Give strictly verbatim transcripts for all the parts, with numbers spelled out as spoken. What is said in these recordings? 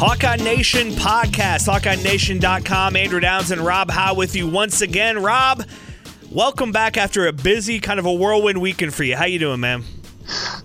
Hawkeye Nation podcast, Hawkeye Nation dot com. Andrew Downs and Rob Howe with you once again. Rob, welcome back after a busy kind of a whirlwind weekend for you. How you doing, man?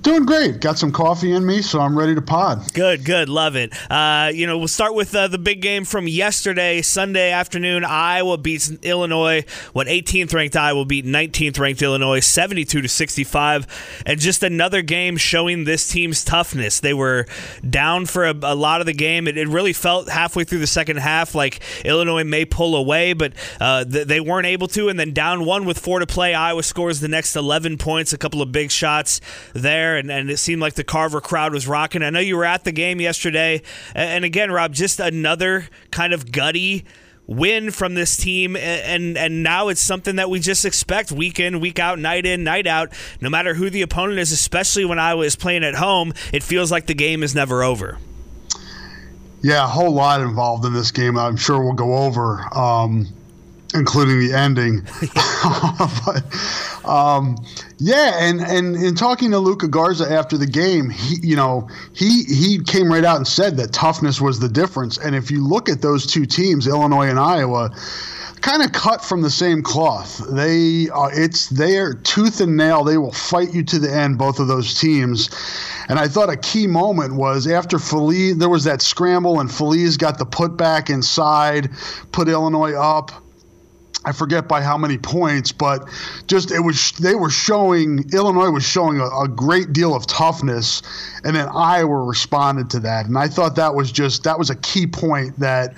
Doing great. Got some coffee in me, so I'm ready to pod. Good, good. Love it. Uh, you know, we'll start with uh, the big game from yesterday, Sunday afternoon. Iowa beats Illinois. What, eighteenth-ranked Iowa beat nineteenth-ranked Illinois, seventy-two to sixty-five. And just another game showing this team's toughness. They were down for a, a lot of the game. It, it really felt halfway through the second half like Illinois may pull away, but uh, th- they weren't able to. And then down one with four to play, Iowa scores the next eleven points, a couple of big shots there, and, and it seemed like the Carver crowd was rocking. I know you were at the game yesterday, and again, Rob, just another kind of gutty win from this team, and and now it's something that we just expect week in, week out, night in, night out, no matter who the opponent is, especially when Iowa is playing at home. It feels like the game is never over. Yeah, a whole lot involved in this game I'm sure we'll go over, um, including the ending. But, um, yeah, and, and in talking to Luka Garza after the game, he you know he he came right out and said that toughness was the difference. And if you look at those two teams, Illinois and Iowa, kind of cut from the same cloth. They uh, it's they are tooth and nail. They will fight you to the end, both of those teams. And I thought a key moment was after Feliz, there was that scramble, and Feliz got the putback inside, put Illinois up. I forget by how many points, but just it was they were showing Illinois was showing a, a great deal of toughness, and then Iowa responded to that. And I thought that was just that was a key point, that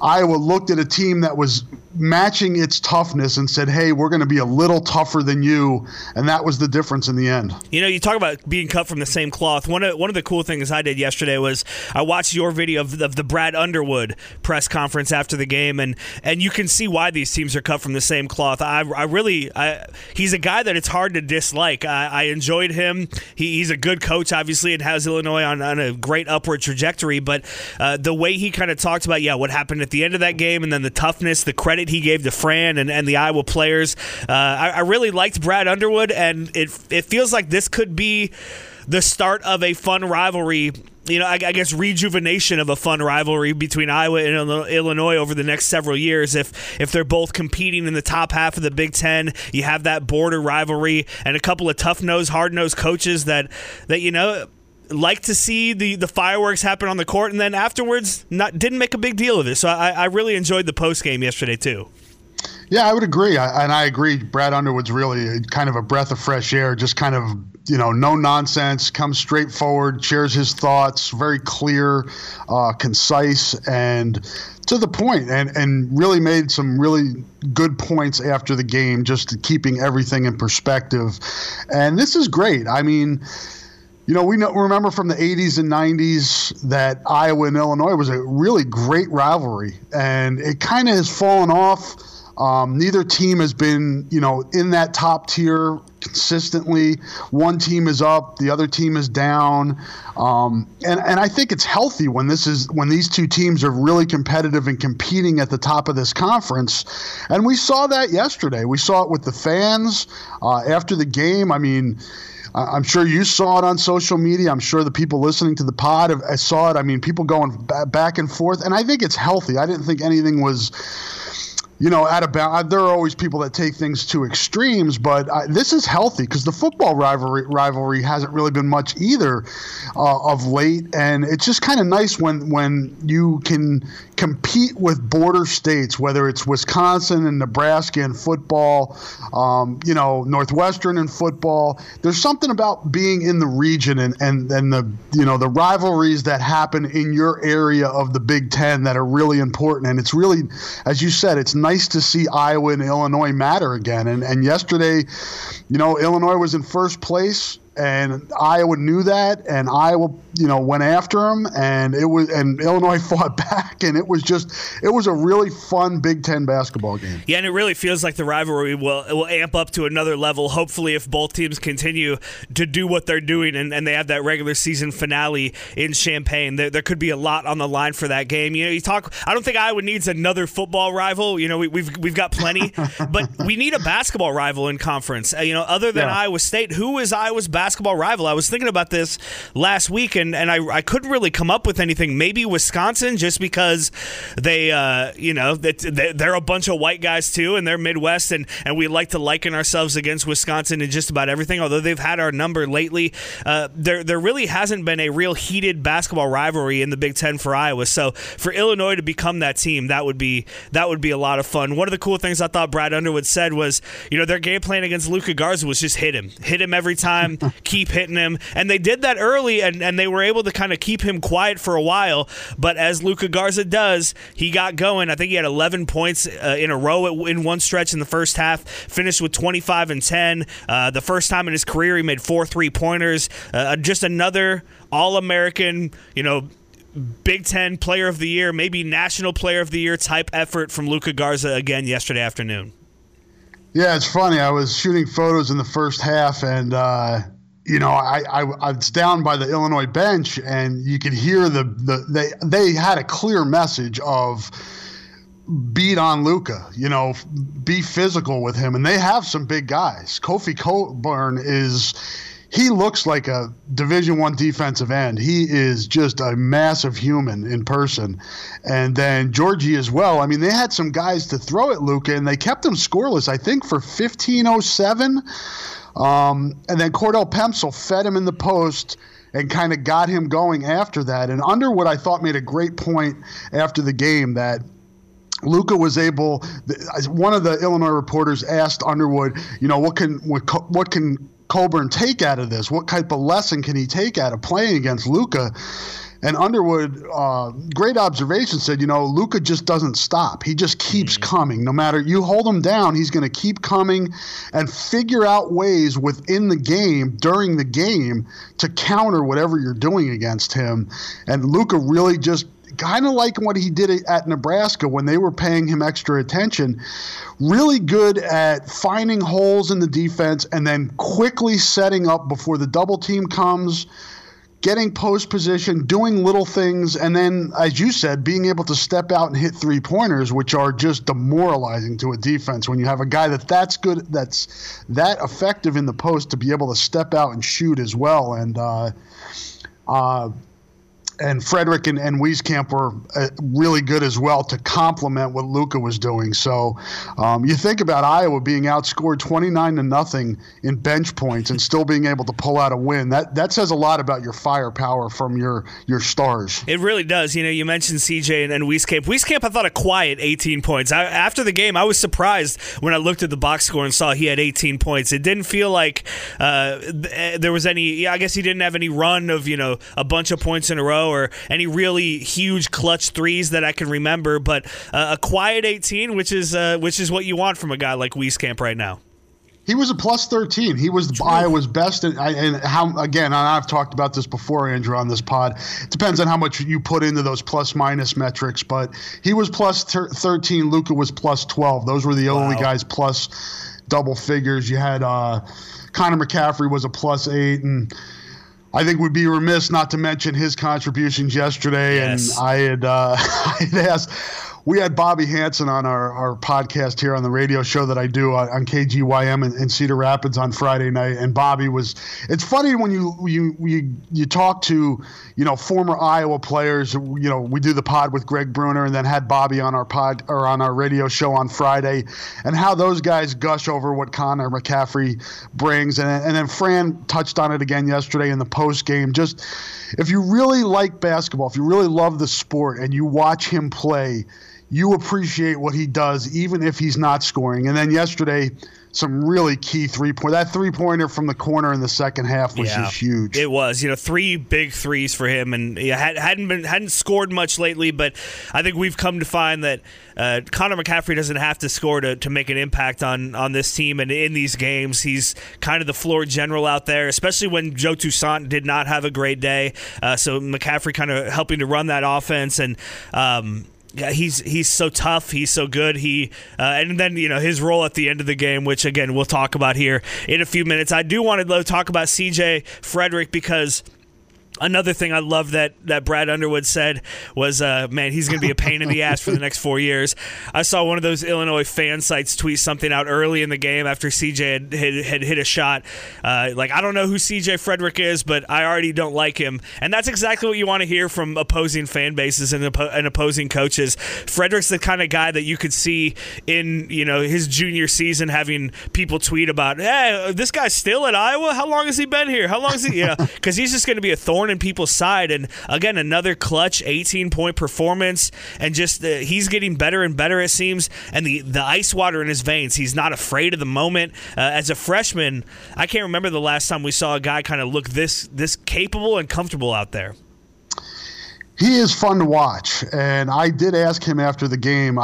Iowa looked at a team that was matching its toughness and said, hey, we're going to be a little tougher than you, and that was the difference in the end. You know, you talk about being cut from the same cloth. One of one of the cool things I did yesterday was I watched your video of the, of the Brad Underwood press conference after the game, and and you can see why these teams are cut from the same cloth. I, I really I, he's a guy that it's hard to dislike. I, I enjoyed him. He, he's a good coach, obviously, and has Illinois on, on a great upward trajectory, but uh, the way he kind of talked about, yeah, what happened at the end of that game, and then the toughness, the credit he gave to Fran and, and the Iowa players. Uh, I, I really liked Brad Underwood, and it it feels like this could be the start of a fun rivalry, you know, I, I guess rejuvenation of a fun rivalry between Iowa and Illinois over the next several years. If if they're both competing in the top half of the Big Ten, you have that border rivalry and a couple of tough-nosed, hard-nosed coaches that, that you know, like to see the, the fireworks happen on the court, and then afterwards not didn't make a big deal of it. So I, I really enjoyed the post game yesterday too. Yeah, I would agree. I, and I agree. Brad Underwood's really kind of a breath of fresh air, just kind of, you know, no nonsense, comes straight forward, shares his thoughts, very clear, uh, concise, and to the point, and, and really made some really good points after the game, just keeping everything in perspective. And this is great. I mean, you know, we know, remember from the eighties and nineties that Iowa and Illinois was a really great rivalry, and it kind of has fallen off. Um, neither team has been, you know, in that top tier consistently. One team is up, the other team is down, um, and and I think it's healthy when this is when these two teams are really competitive and competing at the top of this conference, and we saw that yesterday. We saw it with the fans uh, after the game. I mean, I'm sure you saw it on social media. I'm sure the people listening to the pod have, I saw it. I mean, people going b- back and forth, and I think it's healthy. I didn't think anything was, you know, out of bounds. There are always people that take things to extremes, but I, this is healthy because the football rivalry rivalry hasn't really been much either uh, of late, and it's just kind of nice when when you can compete with border states, whether it's Wisconsin and Nebraska in football, um, you know, Northwestern in football. There's something about being in the region and and and the you know the rivalries that happen in your area of the Big Ten that are really important, and it's really, as you said, it's nice. Nice to see Iowa and Illinois matter again. And and yesterday, you know, Illinois was in first place, and Iowa knew that, and Iowa, you know, went after them, and it was, and Illinois fought back, and it was just, it was a really fun Big Ten basketball game. Yeah, and it really feels like the rivalry will will amp up to another level. Hopefully, if both teams continue to do what they're doing, and, and they have that regular season finale in Champaign, there, there could be a lot on the line for that game. You know, you talk. I don't think Iowa needs another football rival. You know, we, we've we've got plenty, but we need a basketball rival in conference. You know, other than yeah. Iowa State, who is Iowa's basketball? basketball rival? I was thinking about this last week, and, and I, I couldn't really come up with anything. Maybe Wisconsin, just because they, uh, you know, they, they're a bunch of white guys too, and they're Midwest, and, and we like to liken ourselves against Wisconsin in just about everything, although they've had our number lately. Uh, there, there really hasn't been a real heated basketball rivalry in the Big Ten for Iowa, so for Illinois to become that team, that would be that would be a lot of fun. One of the cool things I thought Brad Underwood said was, you know, their game plan against Luka Garza was just hit him. Hit him every time. Keep hitting him, and they did that early, and, and they were able to kind of keep him quiet for a while, but as Luka Garza does, he got going. I think he had eleven points uh, in a row in one stretch in the first half, finished with twenty-five and ten. Uh, the first time in his career, he made four three-pointers. Uh, just another All-American, you know, Big Ten Player of the Year, maybe National Player of the Year type effort from Luka Garza again yesterday afternoon. Yeah, it's funny. I was shooting photos in the first half, and uh You know, I, I I was down by the Illinois bench, and you could hear the, the they they had a clear message of beat on Luka, you know, be physical with him, and they have some big guys. Kofi Coburn is. He looks like a Division One defensive end. He is just a massive human in person. And then Georgie as well. I mean, they had some guys to throw at Luka, and they kept him scoreless, I think, for fifteen oh seven. Um, and then Cordell Pemsel fed him in the post and kind of got him going after that. And Underwood, I thought, made a great point after the game that Luka was able – one of the Illinois reporters asked Underwood, you know, what can what, what can – Coburn take out of this? What type of lesson can he take out of playing against Luka? And Underwood, uh, great observation, said, you know, Luka just doesn't stop. He just keeps mm-hmm. coming. No matter you hold him down, he's going to keep coming and figure out ways within the game, during the game, to counter whatever you're doing against him. And Luka really just kind of like what he did at Nebraska when they were paying him extra attention, really good at finding holes in the defense and then quickly setting up before the double team comes, getting post position, doing little things, and then, as you said, being able to step out and hit three-pointers, which are just demoralizing to a defense when you have a guy that that's good, that's that effective in the post to be able to step out and shoot as well. And, uh, uh, And Frederick and, and Wieskamp were uh, really good as well to complement what Luka was doing. So um, you think about Iowa being outscored twenty-nine to nothing in bench points and still being able to pull out a win. That that says a lot about your firepower from your your stars. It really does. You know, you mentioned C J and, and Wieskamp. Wieskamp, I thought, a quiet eighteen points. I, after the game, I was surprised when I looked at the box score and saw he had eighteen points. It didn't feel like uh, there was any – I guess he didn't have any run of, you know, a bunch of points in a row or any really huge clutch threes that I can remember, but uh, a quiet eighteen, which is uh, which is what you want from a guy like Wieskamp right now. He was a plus thirteen. He was True. Iowa's best. And, and how again, and I've talked about this before, Andrew, on this pod. It depends on how much you put into those plus-minus metrics, but he was plus ter- thirteen. Luka was plus twelve. Those were the wow. only guys plus double figures. You had uh, Connor McCaffrey was a plus eight, and I think we'd be remiss not to mention his contributions yesterday. Yes. And I had, uh, I had asked, we had Bobby Hansen on our, our podcast here on the radio show that I do on, on K G Y M in, in Cedar Rapids on Friday night. And Bobby was, it's funny when you, you, you, you talk to, you know, former Iowa players, you know, we do the pod with Greg Bruner and then had Bobby on our pod or on our radio show on Friday, and how those guys gush over what Connor McCaffrey brings. And, and then Fran touched on it again yesterday in the post game. Just, if you really like basketball, if you really love the sport and you watch him play, you appreciate what he does, even if he's not scoring. And then yesterday, some really key three-point. That three-pointer from the corner in the second half was yeah, just huge. It was, you know, three big threes for him, and he had, hadn't been hadn't scored much lately. But I think we've come to find that uh, Connor McCaffrey doesn't have to score to, to make an impact on on this team and in these games. He's kind of the floor general out there, especially when Joe Toussaint did not have a great day. Uh, so McCaffrey kind of helping to run that offense and. Um, Yeah, he's he's so tough. He's so good. He uh, and then you know his role at the end of the game, which again we'll talk about here in a few minutes. I do want to talk about C J Frederick, because another thing I love that that Brad Underwood said was, uh, man, he's going to be a pain in the ass for the next four years. I saw one of those Illinois fan sites tweet something out early in the game after C J had, had, had hit a shot. Uh, like, I don't know who C J Frederick is, but I already don't like him. And that's exactly what you want to hear from opposing fan bases and, oppo- and opposing coaches. Frederick's the kind of guy that you could see in, you know, his junior season having people tweet about, hey, this guy's still at Iowa? How long has he been here? How long is he? You know, because he's just going to be a thorn in people's side. And again, another clutch eighteen point performance, and just uh, he's getting better and better, it seems, and the the ice water in his veins. He's not afraid of the moment. Uh, as a freshman, I can't remember the last time we saw a guy kind of look this this capable and comfortable out there. He is fun to watch, and I did ask him after the game. I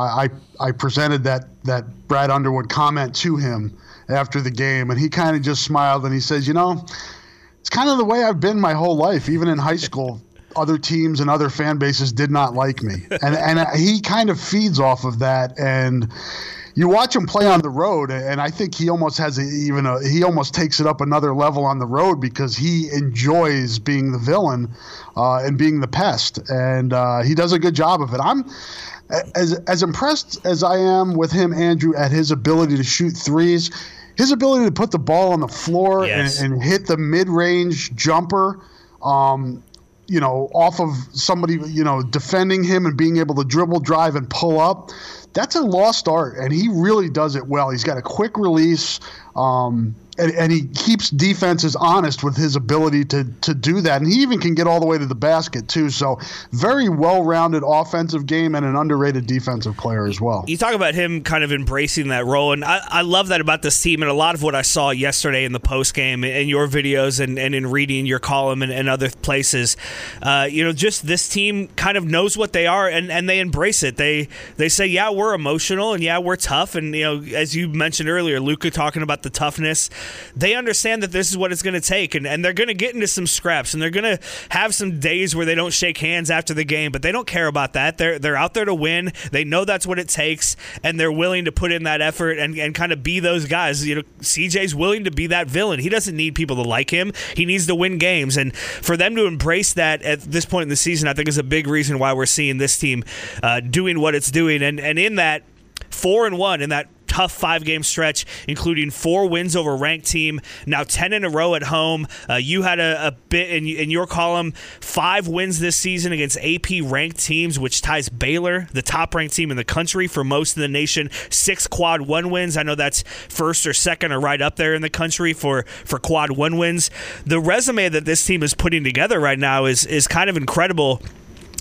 I, I presented that that Brad Underwood comment to him after the game, and he kind of just smiled and he says, you know, it's kind of the way I've been my whole life. Even in high school, other teams and other fan bases did not like me. And and he kind of feeds off of that. And you watch him play on the road, and I think he almost has a, even a, he almost takes it up another level on the road, because he enjoys being the villain uh, and being the pest. And uh, he does a good job of it. I'm as as impressed as I am with him, Andrew, at his ability to shoot threes. His ability to put the ball on the floor, yes, and, and hit the mid-range jumper, um, you know, off of somebody, you know, defending him and being able to dribble, drive, and pull up, that's a lost art, and he really does it well. He's got a quick release, um, and, and he keeps defenses honest with his ability to to do that, and he even can get all the way to the basket, too. So very well-rounded offensive game and an underrated defensive player as well. You talk about him kind of embracing that role, and I, I love that about this team, and a lot of what I saw yesterday in the postgame and your videos and, and in reading your column and, and other places. Uh, you know, just this team kind of knows what they are, and, and they embrace it. They they say, yeah, we're We're emotional, and yeah, we're tough, and you know, as you mentioned earlier, Luka talking about the toughness, they understand that this is what it's going to take, and, and they're going to get into some scraps, and they're going to have some days where they don't shake hands after the game, but they don't care about that. They're they're out there to win. They know that's what it takes, and they're willing to put in that effort and, and kind of be those guys. You know, C J's willing to be that villain. He doesn't need people to like him. He needs to win games, and for them to embrace that at this point in the season, I think is a big reason why we're seeing this team uh, doing what it's doing, and, and in that four and one in that tough five-game stretch, including four wins over ranked team, now ten in a row at home. Uh, you had a, a bit in, in your column, five wins this season against A P-ranked teams, which ties Baylor, the top-ranked team in the country, for most of the nation. Six quad one wins. I know that's first or second or right up there in the country for, for quad one wins. The resume that this team is putting together right now is is kind of incredible.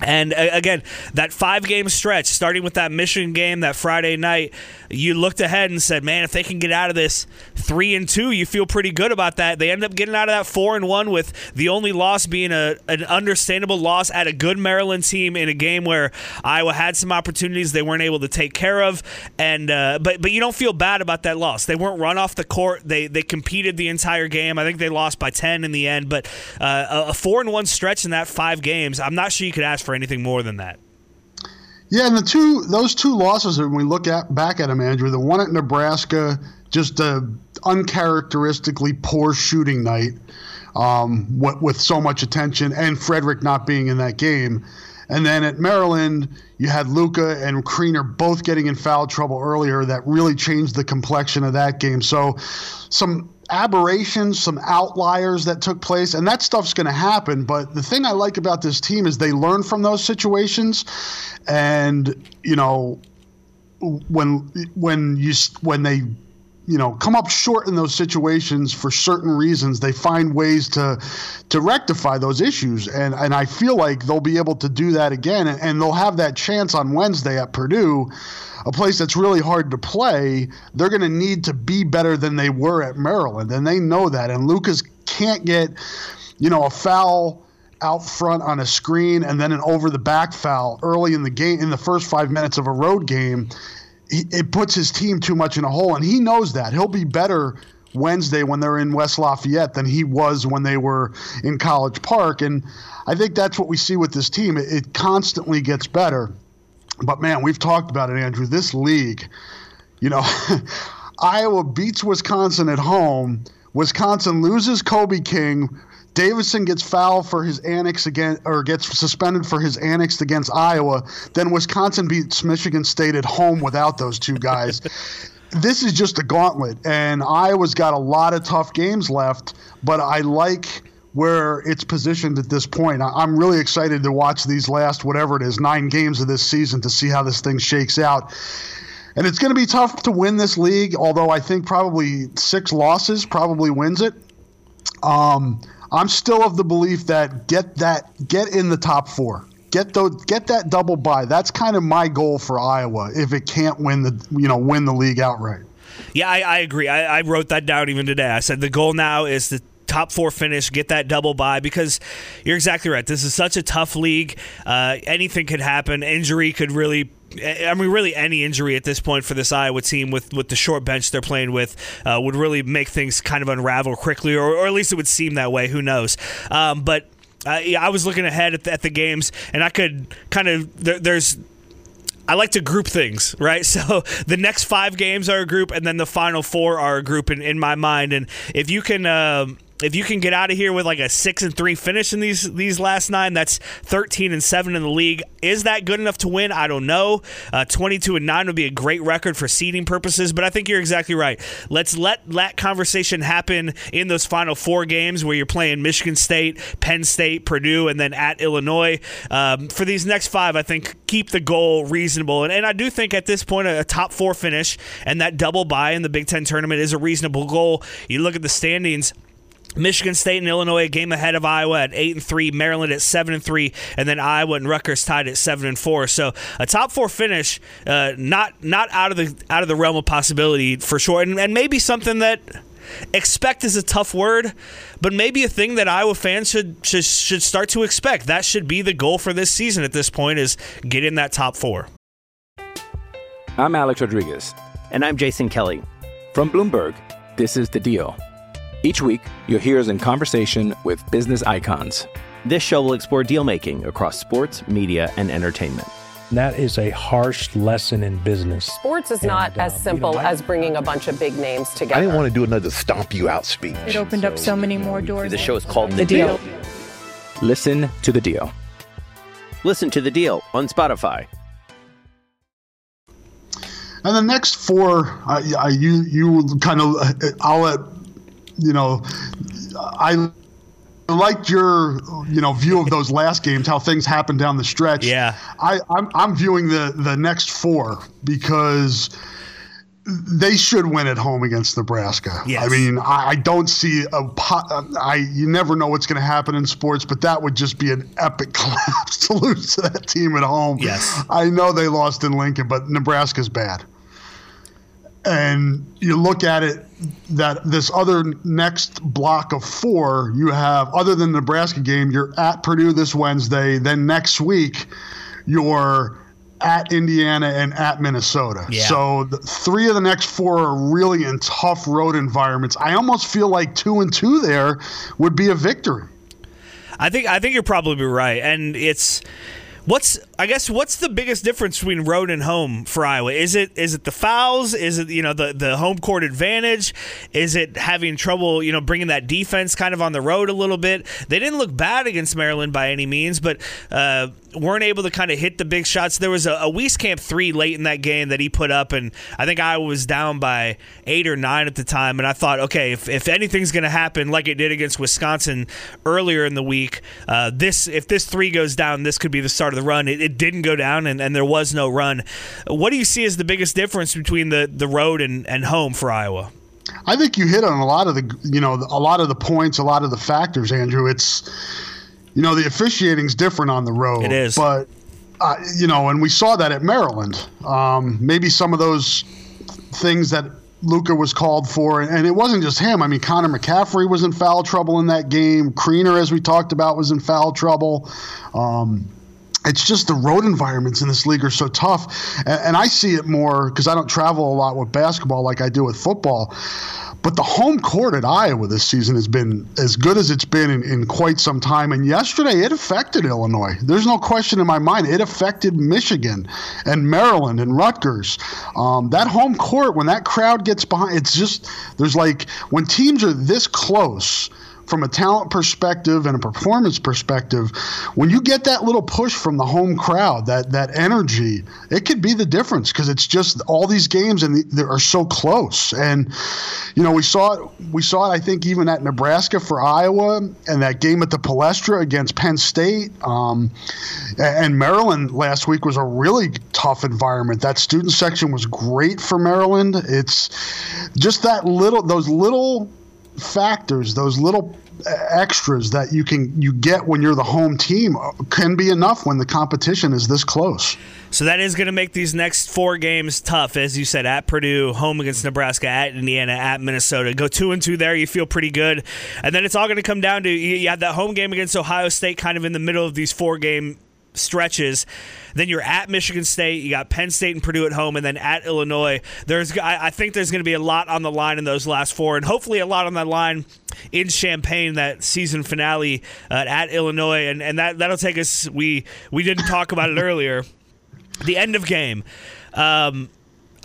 And again, that five-game stretch, starting with that Michigan game that Friday night, you looked ahead and said, man, if they can get out of this three and two, you feel pretty good about that. They end up getting out of that four and one with the only loss being a, an understandable loss at a good Maryland team in a game where Iowa had some opportunities they weren't able to take care of. And uh, but but you don't feel bad about that loss. They weren't run off the court. They they competed the entire game. I think they lost by ten in the end. But uh, a four and one stretch in that five games, I'm not sure you could ask for anything more than that. Yeah, and the two those two losses, when we look at back at them, Andrew, the one at Nebraska, just an uncharacteristically poor shooting night um, with, with so much attention and Frederick not being in that game. And then at Maryland, you had Luka and Creener both getting in foul trouble earlier. That really changed the complexion of that game. So some aberrations, some outliers that took place, and that stuff's going to happen. But the thing I like about this team is they learn from those situations. And, you know, when when you when they – you know, come up short in those situations for certain reasons, they find ways to to rectify those issues. And and I feel like they'll be able to do that again. And, and they'll have that chance on Wednesday at Purdue, a place that's really hard to play. They're going to need to be better than they were at Maryland. And they know that. And Lucas can't get, you know, a foul out front on a screen and then an over-the-back foul early in the game, in the first five minutes of a road game. It puts his team too much in a hole, and he knows that. He'll be better Wednesday when they're in West Lafayette than he was when they were in College Park, and I think that's what we see with this team. It, it constantly gets better. But, man, we've talked about it, Andrew. This league, you know, Iowa beats Wisconsin at home. Wisconsin loses Kobe King. Davison gets fouled for his annex again, or gets suspended for his annex against Iowa. Then Wisconsin beats Michigan State at home without those two guys. This is just a gauntlet, and Iowa's got a lot of tough games left, but I like where it's positioned at this point. I, I'm really excited to watch these last, whatever it is, nine games of this season to see how this thing shakes out. And it's going to be tough to win this league, although I think probably six losses probably wins it. Um, I'm still of the belief that get that get in the top four, get the, get that double bye. That's kind of my goal for Iowa if it can't win the you know win the league outright. Yeah, I, I agree. I, I wrote that down even today. I said the goal now is the top four finish, get that double bye, because you're exactly right. This is such a tough league. Uh, anything could happen. Injury could really. I mean, really any injury at this point for this Iowa team with, with the short bench they're playing with uh, would really make things kind of unravel quickly, or, or at least it would seem that way. Who knows? Um, but uh, yeah, I was looking ahead at the, at the games, and I could kind of there, – there's – I like to group things, right? So the next five games are a group, and then the final four are a group in, in my mind. And if you can um, – If you can get out of here with like a six and three finish in these these last nine, that's thirteen and seven in the league. Is that good enough to win? I don't know. Uh, Twenty-two and nine would be a great record for seeding purposes, but I think you're exactly right. Let's let that conversation happen in those final four games where you're playing Michigan State, Penn State, Purdue, and then at Illinois. Um, for these next five, I think keep the goal reasonable, and, and I do think at this point a, a top four finish and that double bye in the Big Ten tournament is a reasonable goal. You look at the standings. Michigan State and Illinois a game ahead of Iowa at eight and three, Maryland at seven and three, and then Iowa and Rutgers tied at seven and four. So a top four finish, uh, not not out of the out of the realm of possibility for sure, and, and maybe something that expect is a tough word, but maybe a thing that Iowa fans should should should start to expect. That should be the goal for this season. At this point, is get in that top four. I'm Alex Rodriguez, and I'm Jason Kelly from Bloomberg. This is The Deal. Each week, you'll hear us in conversation with business icons. This show will explore deal-making across sports, media, and entertainment. That is a harsh lesson in business. Sports is and, not as uh, simple you know, I, as bringing a bunch of big names together. I didn't want to do another stomp you out speech. It opened so, up so many more doors. The show is called The, the Deal. Deal. Listen to The Deal. Listen to The Deal on Spotify. And the next four, uh, you, you kind of, uh, I'll let... You know, I liked your, you know, view of those last games, how things happened down the stretch. Yeah. I, I'm, I'm viewing the, the next four because they should win at home against Nebraska. Yes. I mean, I, I don't see a pot. I, you never know what's going to happen in sports, but that would just be an epic collapse to lose to that team at home. Yes. I know they lost in Lincoln, but Nebraska's bad. And you look at it, that this other next block of four you have, other than the Nebraska game, you're at Purdue this Wednesday. Then next week, you're at Indiana and at Minnesota. Yeah. So the, three of the next four are really in tough road environments. I almost feel like two and two there would be a victory. I think I think you're probably right, and it's – What's I guess what's the biggest difference between road and home for Iowa? Is it is it the fouls? Is it you know the, the home court advantage? Is it having trouble you know bringing that defense kind of on the road a little bit? They didn't look bad against Maryland by any means, but uh, weren't able to kind of hit the big shots. There was a, a Wieskamp three late in that game that he put up, and I think Iowa was down by eight or nine at the time. And I thought, okay, if if anything's going to happen like it did against Wisconsin earlier in the week, uh, this if this three goes down, this could be the start of the run. It, it didn't go down, and, and there was no run. What do you see as the biggest difference between the, the road and, and home for Iowa? I think you hit on a lot of the, you know, a lot of the points, a lot of the factors, Andrew. It's, you know, the officiating's different on the road. It is. But, uh, you know, and we saw that at Maryland. Um, maybe some of those things that Luka was called for, and it wasn't just him. I mean, Connor McCaffrey was in foul trouble in that game. Creener, as we talked about, was in foul trouble. Um, It's just the road environments in this league are so tough. And, and I see it more because I don't travel a lot with basketball like I do with football. But the home court at Iowa this season has been as good as it's been in, in quite some time. And yesterday it affected Illinois. There's no question in my mind. It affected Michigan and Maryland and Rutgers. Um, that home court, when that crowd gets behind, it's just there's like when teams are this close – from a talent perspective and a performance perspective, when you get that little push from the home crowd, that that energy, it could be the difference because it's just all these games and they are so close. And you know, we saw it. We saw it. I think even at Nebraska for Iowa and that game at the Palestra against Penn State um, and Maryland last week was a really tough environment. That student section was great for Maryland. It's just that little, those little. factors, those little extras that you can you get when you're the home team can be enough when the competition is this close. So that is going to make these next four games tough, as you said, at Purdue, home against Nebraska, at Indiana, at Minnesota. Go two and two there, you feel pretty good. And then it's all going to come down to you have that home game against Ohio State kind of in the middle of these four game stretches. Then you're at Michigan State. You got Penn State and Purdue at home, and then at Illinois. There's, I think there's going to be a lot on the line in those last four, and hopefully a lot on that line in Champaign, that season finale uh, at Illinois, and, and that, that'll take us, we, we didn't talk about it earlier, the end of game. Um,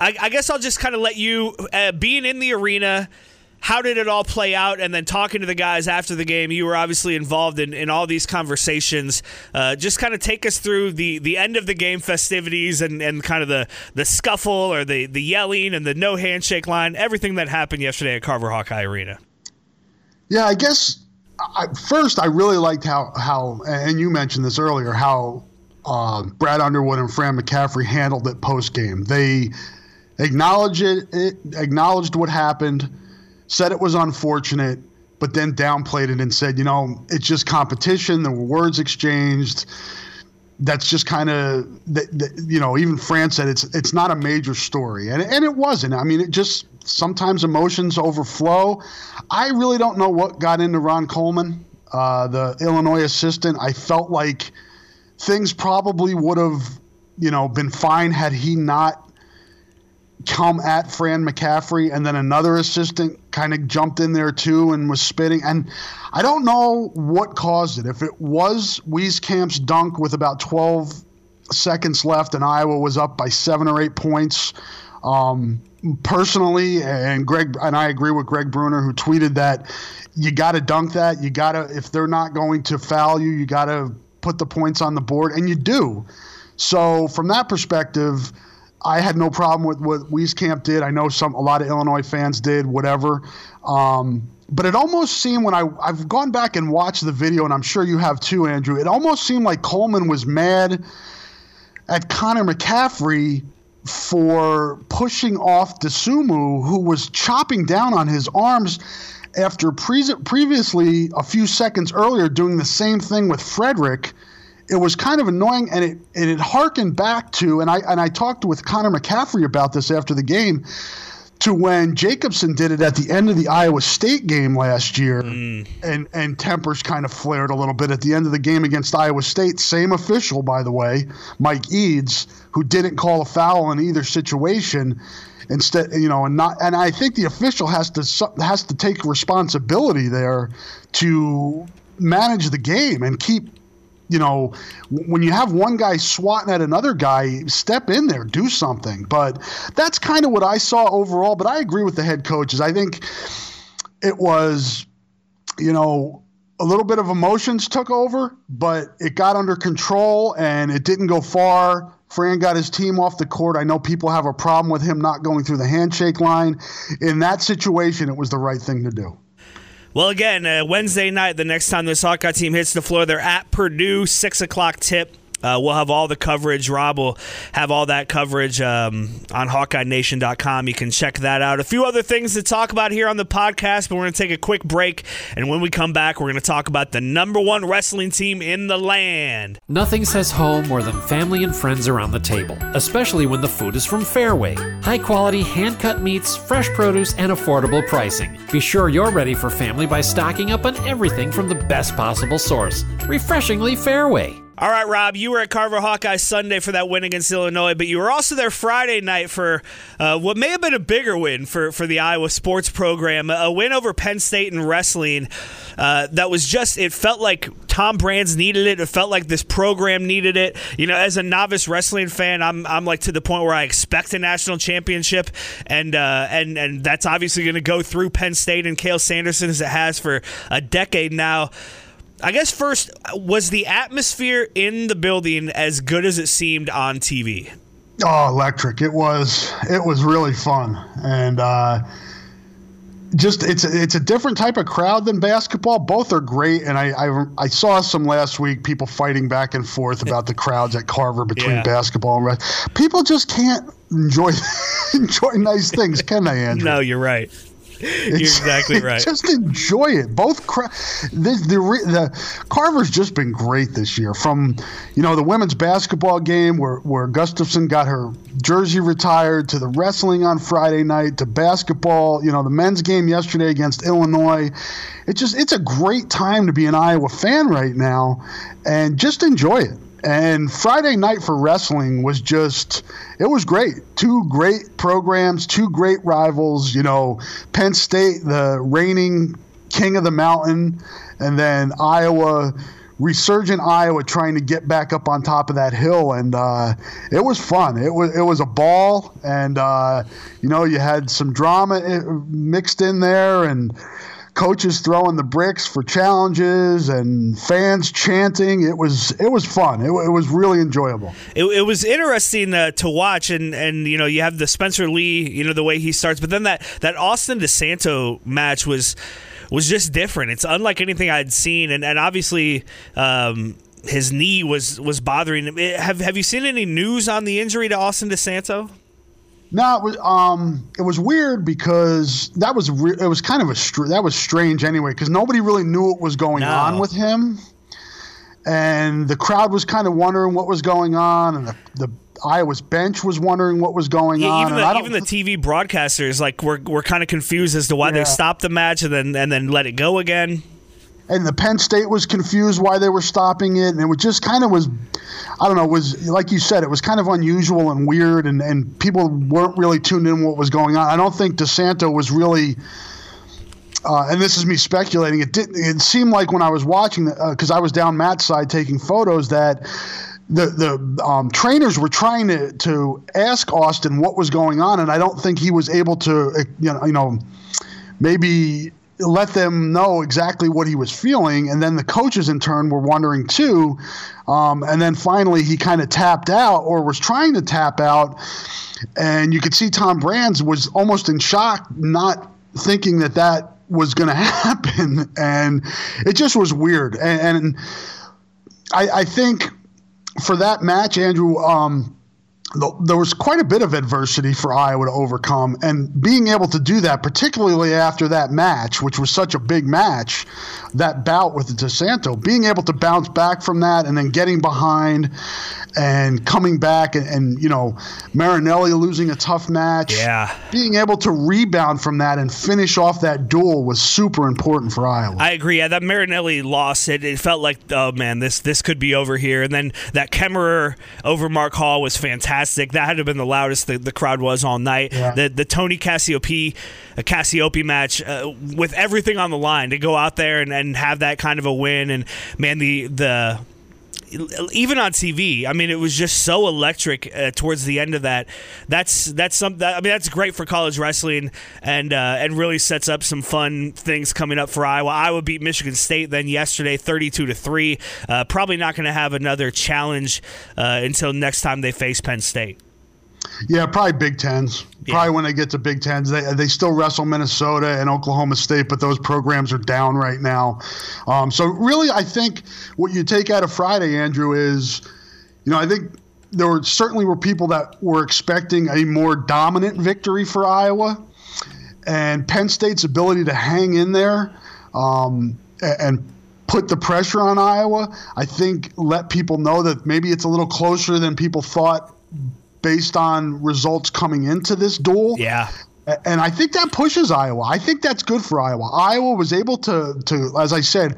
I, I guess I'll just kind of let you, uh, being in the arena, how did it all play out? And then talking to the guys after the game, you were obviously involved in, in all these conversations. Uh, just kind of take us through the, the end of the game festivities and, and kind of the, the scuffle or the, the yelling and the no handshake line, everything that happened yesterday at Carver Hawkeye Arena. Yeah, I guess I, first I really liked how, how, and you mentioned this earlier, how uh, Brad Underwood and Fran McCaffrey handled it post-game. They acknowledged it, it acknowledged what happened, said it was unfortunate, but then downplayed it and said, you know, it's just competition. There were words exchanged. That's just kind of, you know, even Fran said it's it's not a major story. And, and it wasn't. I mean, it just sometimes emotions overflow. I really don't know what got into Ron Coleman, uh, the Illinois assistant. I felt like things probably would have, you know, been fine had he not come at Fran McCaffrey, and then another assistant kind of jumped in there too and was spitting. And I don't know what caused it. If it was Wieskamp's dunk with about twelve seconds left and Iowa was up by seven or eight points, um, personally, and Greg and I agree with Greg Bruner, who tweeted that you got to dunk that. You got to, if they're not going to foul you, you got to put the points on the board, and you do. So from that perspective, I had no problem with what Wieskamp did. I know some a lot of Illinois fans did, whatever. Um, but it almost seemed when I, I've gone back and watched the video, and I'm sure you have too, Andrew, it almost seemed like Coleman was mad at Connor McCaffrey for pushing off DeSumo, who was chopping down on his arms after pre- previously, a few seconds earlier, doing the same thing with Frederick. It was kind of annoying, and it and it harkened back to, and I and I talked with Connor McCaffrey about this after the game, to when Jacobson did it at the end of the Iowa State game last year, mm. and and tempers kind of flared a little bit at the end of the game against Iowa State. Same official, by the way, Mike Eads, who didn't call a foul in either situation. Instead, you know, and not, and I think the official has to has to take responsibility there to manage the game and keep you know, when you have one guy swatting at another guy, step in there, do something. But that's kind of what I saw overall. But I agree with the head coaches. I think it was, you know, a little bit of emotions took over, but it got under control and it didn't go far. Fran got his team off the court. I know people have a problem with him not going through the handshake line. In that situation, it was the right thing to do. Well, again, uh, Wednesday night, the next time this Hawkeye team hits the floor, they're at Purdue, six o'clock tip. Uh, we'll have all the coverage. Rob will have all that coverage um, on Hawkeye Nation dot com. You can check that out. A few other things to talk about here on the podcast, but we're going to take a quick break. And when we come back, we're going to talk about the number one wrestling team in the land. Nothing says home more than family and friends around the table, especially when the food is from Fairway. High-quality, hand-cut meats, fresh produce, and affordable pricing. Be sure you're ready for family by stocking up on everything from the best possible source. Refreshingly Fairway. All right, Rob, you were at Carver Hawkeye Sunday for that win against Illinois, but you were also there Friday night for uh, what may have been a bigger win for, for the Iowa sports program, a win over Penn State in wrestling uh, that was just, it felt like Tom Brands needed it. It felt like this program needed it. You know, as a novice wrestling fan, I'm I'm like to the point where I expect a national championship, and, uh, and, and that's obviously going to go through Penn State and Cale Sanderson as it has for a decade now. I guess first, was the atmosphere in the building as good as it seemed on T V? Oh, electric. It was it was really fun. And uh, just it's a, it's a different type of crowd than basketball. Both are great. And I, I, I saw some last week, people fighting back and forth about the crowds at Carver between yeah. basketball and wrestling. People just can't enjoy enjoy nice things, can they, Andrew? No, you're right. You're it's, exactly right. Just enjoy it. Both cra- the, the the Carver's just been great this year. From you know the women's basketball game where where Gustafson got her jersey retired, to the wrestling on Friday night, to basketball. You know the men's game yesterday against Illinois. It just it's a great time to be an Iowa fan right now, and just enjoy it. And Friday night for wrestling was just, it was great. Two great programs, two great rivals. You know, Penn State, the reigning king of the mountain, and then Iowa, resurgent Iowa, trying to get back up on top of that hill. And uh, it was fun. It was it was a ball. And, uh, you know, you had some drama mixed in there, and coaches throwing the bricks for challenges and fans chanting. It was it was fun. It, it was really enjoyable. It, it was interesting uh, to watch, and and you know you have the Spencer Lee, you know the way he starts, but then that that Austin DeSanto match was was just different. It's unlike anything I'd seen, and and obviously um, his knee was was bothering him. Have have you seen any news on the injury to Austin DeSanto? No, it was um, it was weird because that was re- it was kind of a str- that was strange anyway because nobody really knew what was going no. on with him, and the crowd was kind of wondering what was going on, and the, the Iowa's bench was wondering what was going yeah, on. Even, the, even the T V broadcasters like were were kind of confused as to why yeah. they stopped the match and then and then let it go again. And the Penn State was confused why they were stopping it, and it was just kind of was, I don't know, was like you said, it was kind of unusual and weird, and, and people weren't really tuned in what was going on. I don't think DeSanto was really, uh, and this is me speculating. It didn't. It seemed like when I was watching, because uh, I was down Matt's side taking photos, that the the um, trainers were trying to to ask Austin what was going on, and I don't think he was able to, you know, you know, maybe let them know exactly what he was feeling. And then the coaches in turn were wondering too. Um, and then finally he kind of tapped out or was trying to tap out. And you could see Tom Brands was almost in shock, not thinking that that was going to happen. And it just was weird. And, and I, I think for that match, Andrew, um, there was quite a bit of adversity for Iowa to overcome, and being able to do that, particularly after that match, which was such a big match, that bout with DeSanto, being able to bounce back from that and then getting behind and coming back and, and you know, Marinelli losing a tough match. Yeah. Being able to rebound from that and finish off that duel was super important for Iowa. I agree. Yeah, that Marinelli loss, it, it felt like, oh, man, this this could be over here. And then that Kemmerer over Mark Hall was fantastic. That had to have been the loudest the, the crowd was all night. Yeah. The the Tony Cassioppi, Cassioppi match, uh, with everything on the line, to go out there and, and have that kind of a win. And, man, the the even on T V, I mean, it was just so electric uh, towards the end of that. That's that's something. That, I mean, that's great for college wrestling, and uh, and really sets up some fun things coming up for Iowa. Iowa beat Michigan State then yesterday, thirty-two to three. Probably not going to have another challenge uh, until next time they face Penn State. Yeah, probably Big Tens. Yeah. Probably when they get to Big Tens, they they still wrestle Minnesota and Oklahoma State, but those programs are down right now. Um, so really, I think what you take out of Friday, Andrew, is, you know, I think there were certainly were people that were expecting a more dominant victory for Iowa, and Penn State's ability to hang in there um, and. put the pressure on Iowa, I think, let people know that maybe it's a little closer than people thought based on results coming into this duel. Yeah. And I think that pushes Iowa. I think that's good for Iowa. Iowa was able to, to, as I said,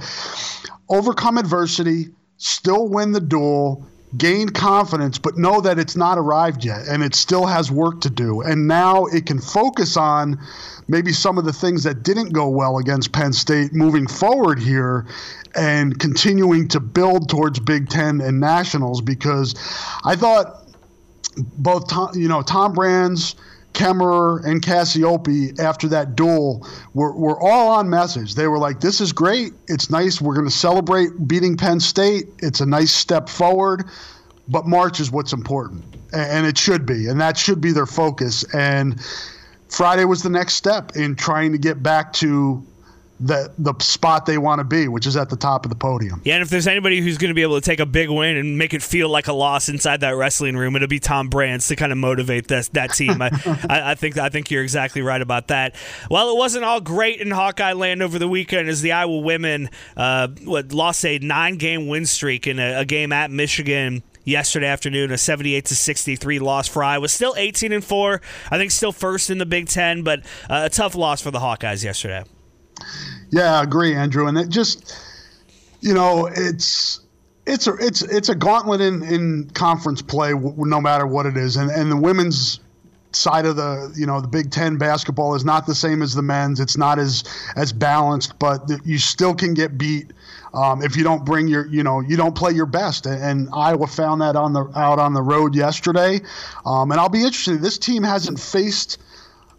overcome adversity, still win the duel, gain confidence, but know that it's not arrived yet and it still has work to do. And now it can focus on maybe some of the things that didn't go well against Penn State moving forward here and continuing to build towards Big Ten and Nationals, because I thought both Tom, you know, Tom Brands, Kemmerer, and Cassioppi after that duel were, were all on message. They were like, this is great. It's nice. We're going to celebrate beating Penn State. It's a nice step forward, but March is what's important, and it should be, and that should be their focus. And Friday was the next step in trying to get back to the the spot they want to be, which is at the top of the podium. Yeah, and if there's anybody who's going to be able to take a big win and make it feel like a loss inside that wrestling room, it'll be Tom Brands to kind of motivate this, that team. I, I, I think I think you're exactly right about that. Well, it wasn't all great in Hawkeye land over the weekend as the Iowa women uh, lost a nine-game win streak in a, a game at Michigan yesterday afternoon, a seventy-eight to sixty-three loss for Iowa. Still eighteen and four, I think still first in the Big Ten, but uh, a tough loss for the Hawkeyes yesterday. Yeah, I agree, Andrew. And it just, you know, it's it's a it's it's a gauntlet in, in conference play, w- no matter what it is. And and the women's side of the, you know, the Big Ten basketball is not the same as the men's. It's not as as balanced, but th- you still can get beat um, if you don't bring your, you know, you don't play your best. And, and Iowa found that on the out on the road yesterday. Um, and I'll be interested. This team hasn't faced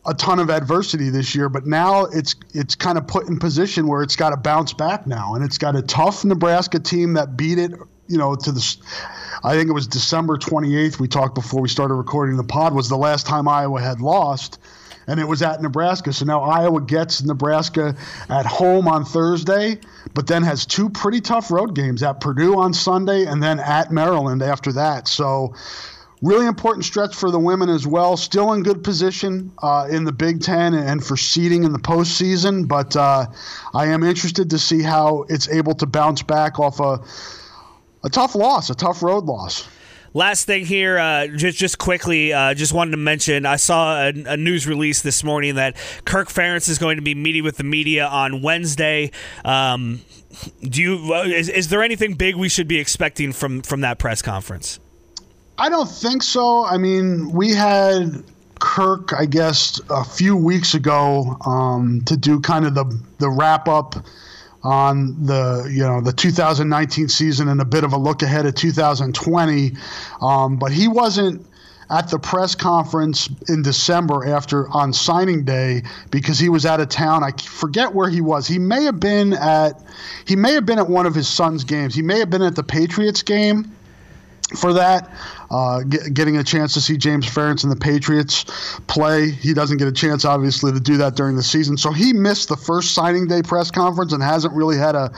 a ton of adversity this year, but now it's it's kind of put in position where it's got to bounce back now, and it's got a tough Nebraska team that beat it, you know, to the, I think it was December twenty-eighth, we talked before we started recording the pod, was the last time Iowa had lost, and it was at Nebraska. So now Iowa gets Nebraska at home on Thursday, but then has two pretty tough road games at Purdue on Sunday and then at Maryland after that. So really important stretch for the women as well. Still in good position uh, in the Big Ten and for seeding in the postseason, but uh, I am interested to see how it's able to bounce back off a a tough loss, a tough road loss. Last thing here, uh, just just quickly, uh, just wanted to mention, I saw a, a news release this morning that Kirk Ferentz is going to be meeting with the media on Wednesday. Um, do you is, is there anything big we should be expecting from from that press conference? I don't think so. I mean, we had Kirk, I guess, a few weeks ago um, to do kind of the the wrap up on the, you know, the two thousand nineteen season and a bit of a look ahead at two thousand twenty. Um, but he wasn't at the press conference in December after on signing day because he was out of town. I forget where he was. He may have been at he may have been at one of his son's games. He may have been at the Patriots game. For that, uh, get, getting a chance to see James Ferentz and the Patriots play. He doesn't get a chance, obviously, to do that during the season. So he missed the first signing day press conference and hasn't really had a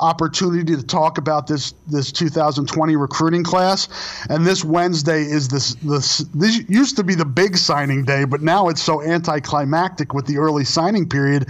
opportunity to talk about this this two thousand twenty recruiting class. And this Wednesday is this this this used to be the big signing day, but now it's so anticlimactic with the early signing period.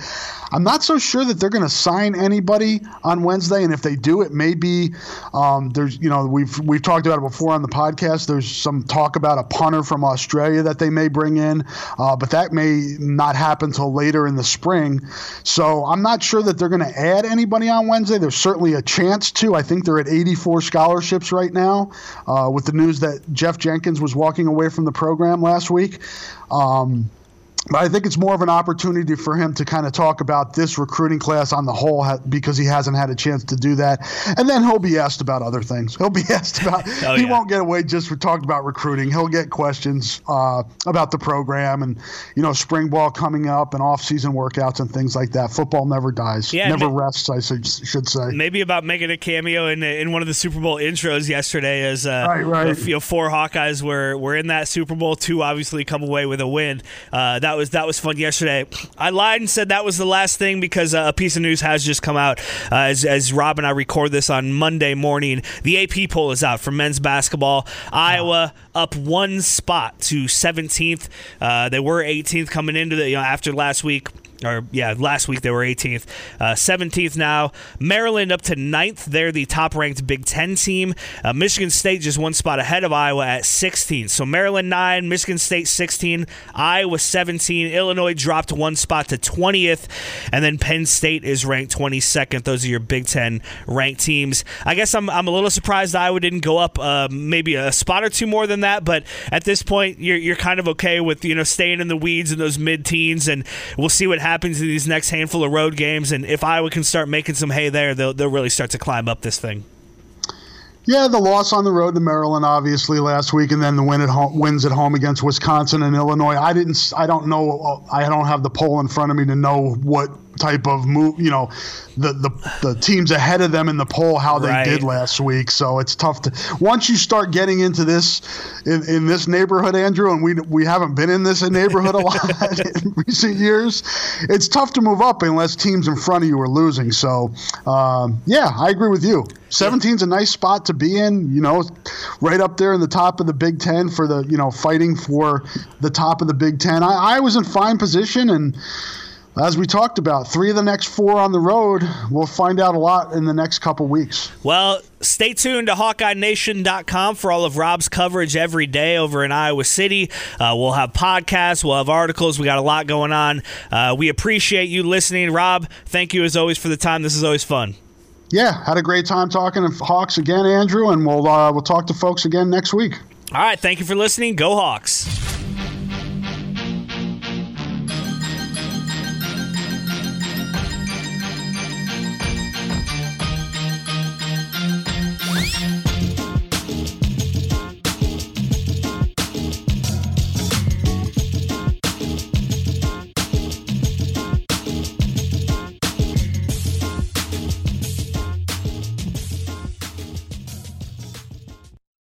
I'm not so sure that they're going to sign anybody on Wednesday, and if they do, it may be um, there's you know we've we've talked about it before on the podcast. There's some talk about a punter from Australia that they may bring in, uh, but that may not happen till later in the spring. So I'm not sure that they're going to add anybody on Wednesday. There's certainly a chance to. I think they're at eighty-four scholarships right now uh, with the news that Jeff Jenkins was walking away from the program last week. Um, But I think it's more of an opportunity for him to kind of talk about this recruiting class on the whole ha- because he hasn't had a chance to do that. And then he'll be asked about other things. He'll be asked about oh, he yeah. won't get away just for talking about recruiting. He'll get questions uh, about the program and, you know, spring ball coming up and off-season workouts and things like that. Football never dies, yeah, never ma- rests, I should, should say. Maybe about making a cameo in in one of the Super Bowl intros yesterday as uh, right, right. You know, four Hawkeyes were, were in that Super Bowl. Two obviously come away with a win. Uh, that That was that was fun yesterday. I lied and said that was the last thing because uh, a piece of news has just come out. Uh, as, as Rob and I record this on Monday morning, the A P poll is out for men's basketball. Iowa wow. up one spot to seventeenth. Uh, they were eighteenth coming into the you know after last week. Or yeah, last week they were eighteenth, uh, seventeenth now. Maryland up to ninth. They're the top-ranked Big Ten team. Uh, Michigan State just one spot ahead of Iowa at sixteen. So Maryland nine, Michigan State sixteen, Iowa seventeen. Illinois dropped one spot to twentieth, and then Penn State is ranked twenty-second. Those are your Big Ten ranked teams. I guess I'm I'm a little surprised Iowa didn't go up uh, maybe a spot or two more than that. But at this point, you're you're kind of okay with you know staying in the weeds in those mid-teens, and we'll see what happens. happens in these next handful of road games, and if Iowa can start making some hay there, they'll they'll really start to climb up this thing. Yeah, the loss on the road to Maryland, obviously last week, and then the win at home, wins at home against Wisconsin and Illinois. I didn't, I don't know, I don't have the poll in front of me to know what type of move, you know, the the, the teams ahead of them in the poll, how they right. did last week. So it's tough to, once you start getting into this, in, in this neighborhood, Andrew, and we we haven't been in this neighborhood a lot in recent years, it's tough to move up unless teams in front of you are losing. So, um, yeah, I agree with you. seventeen's a nice spot to be in, you know, right up there in the top of the Big Ten for the, you know, fighting for the top of the Big Ten. I, I was in fine position, and as we talked about, three of the next four on the road, we'll find out a lot in the next couple weeks. Well, stay tuned to Hawkeye Nation dot com for all of Rob's coverage every day over in Iowa City. Uh, we'll have podcasts. We'll have articles. We got a lot going on. Uh, we appreciate you listening. Rob, thank you as always for the time. This is always fun. Yeah, had a great time talking to Hawks again, Andrew, and we'll, uh, we'll talk to folks again next week. All right, thank you for listening. Go Hawks.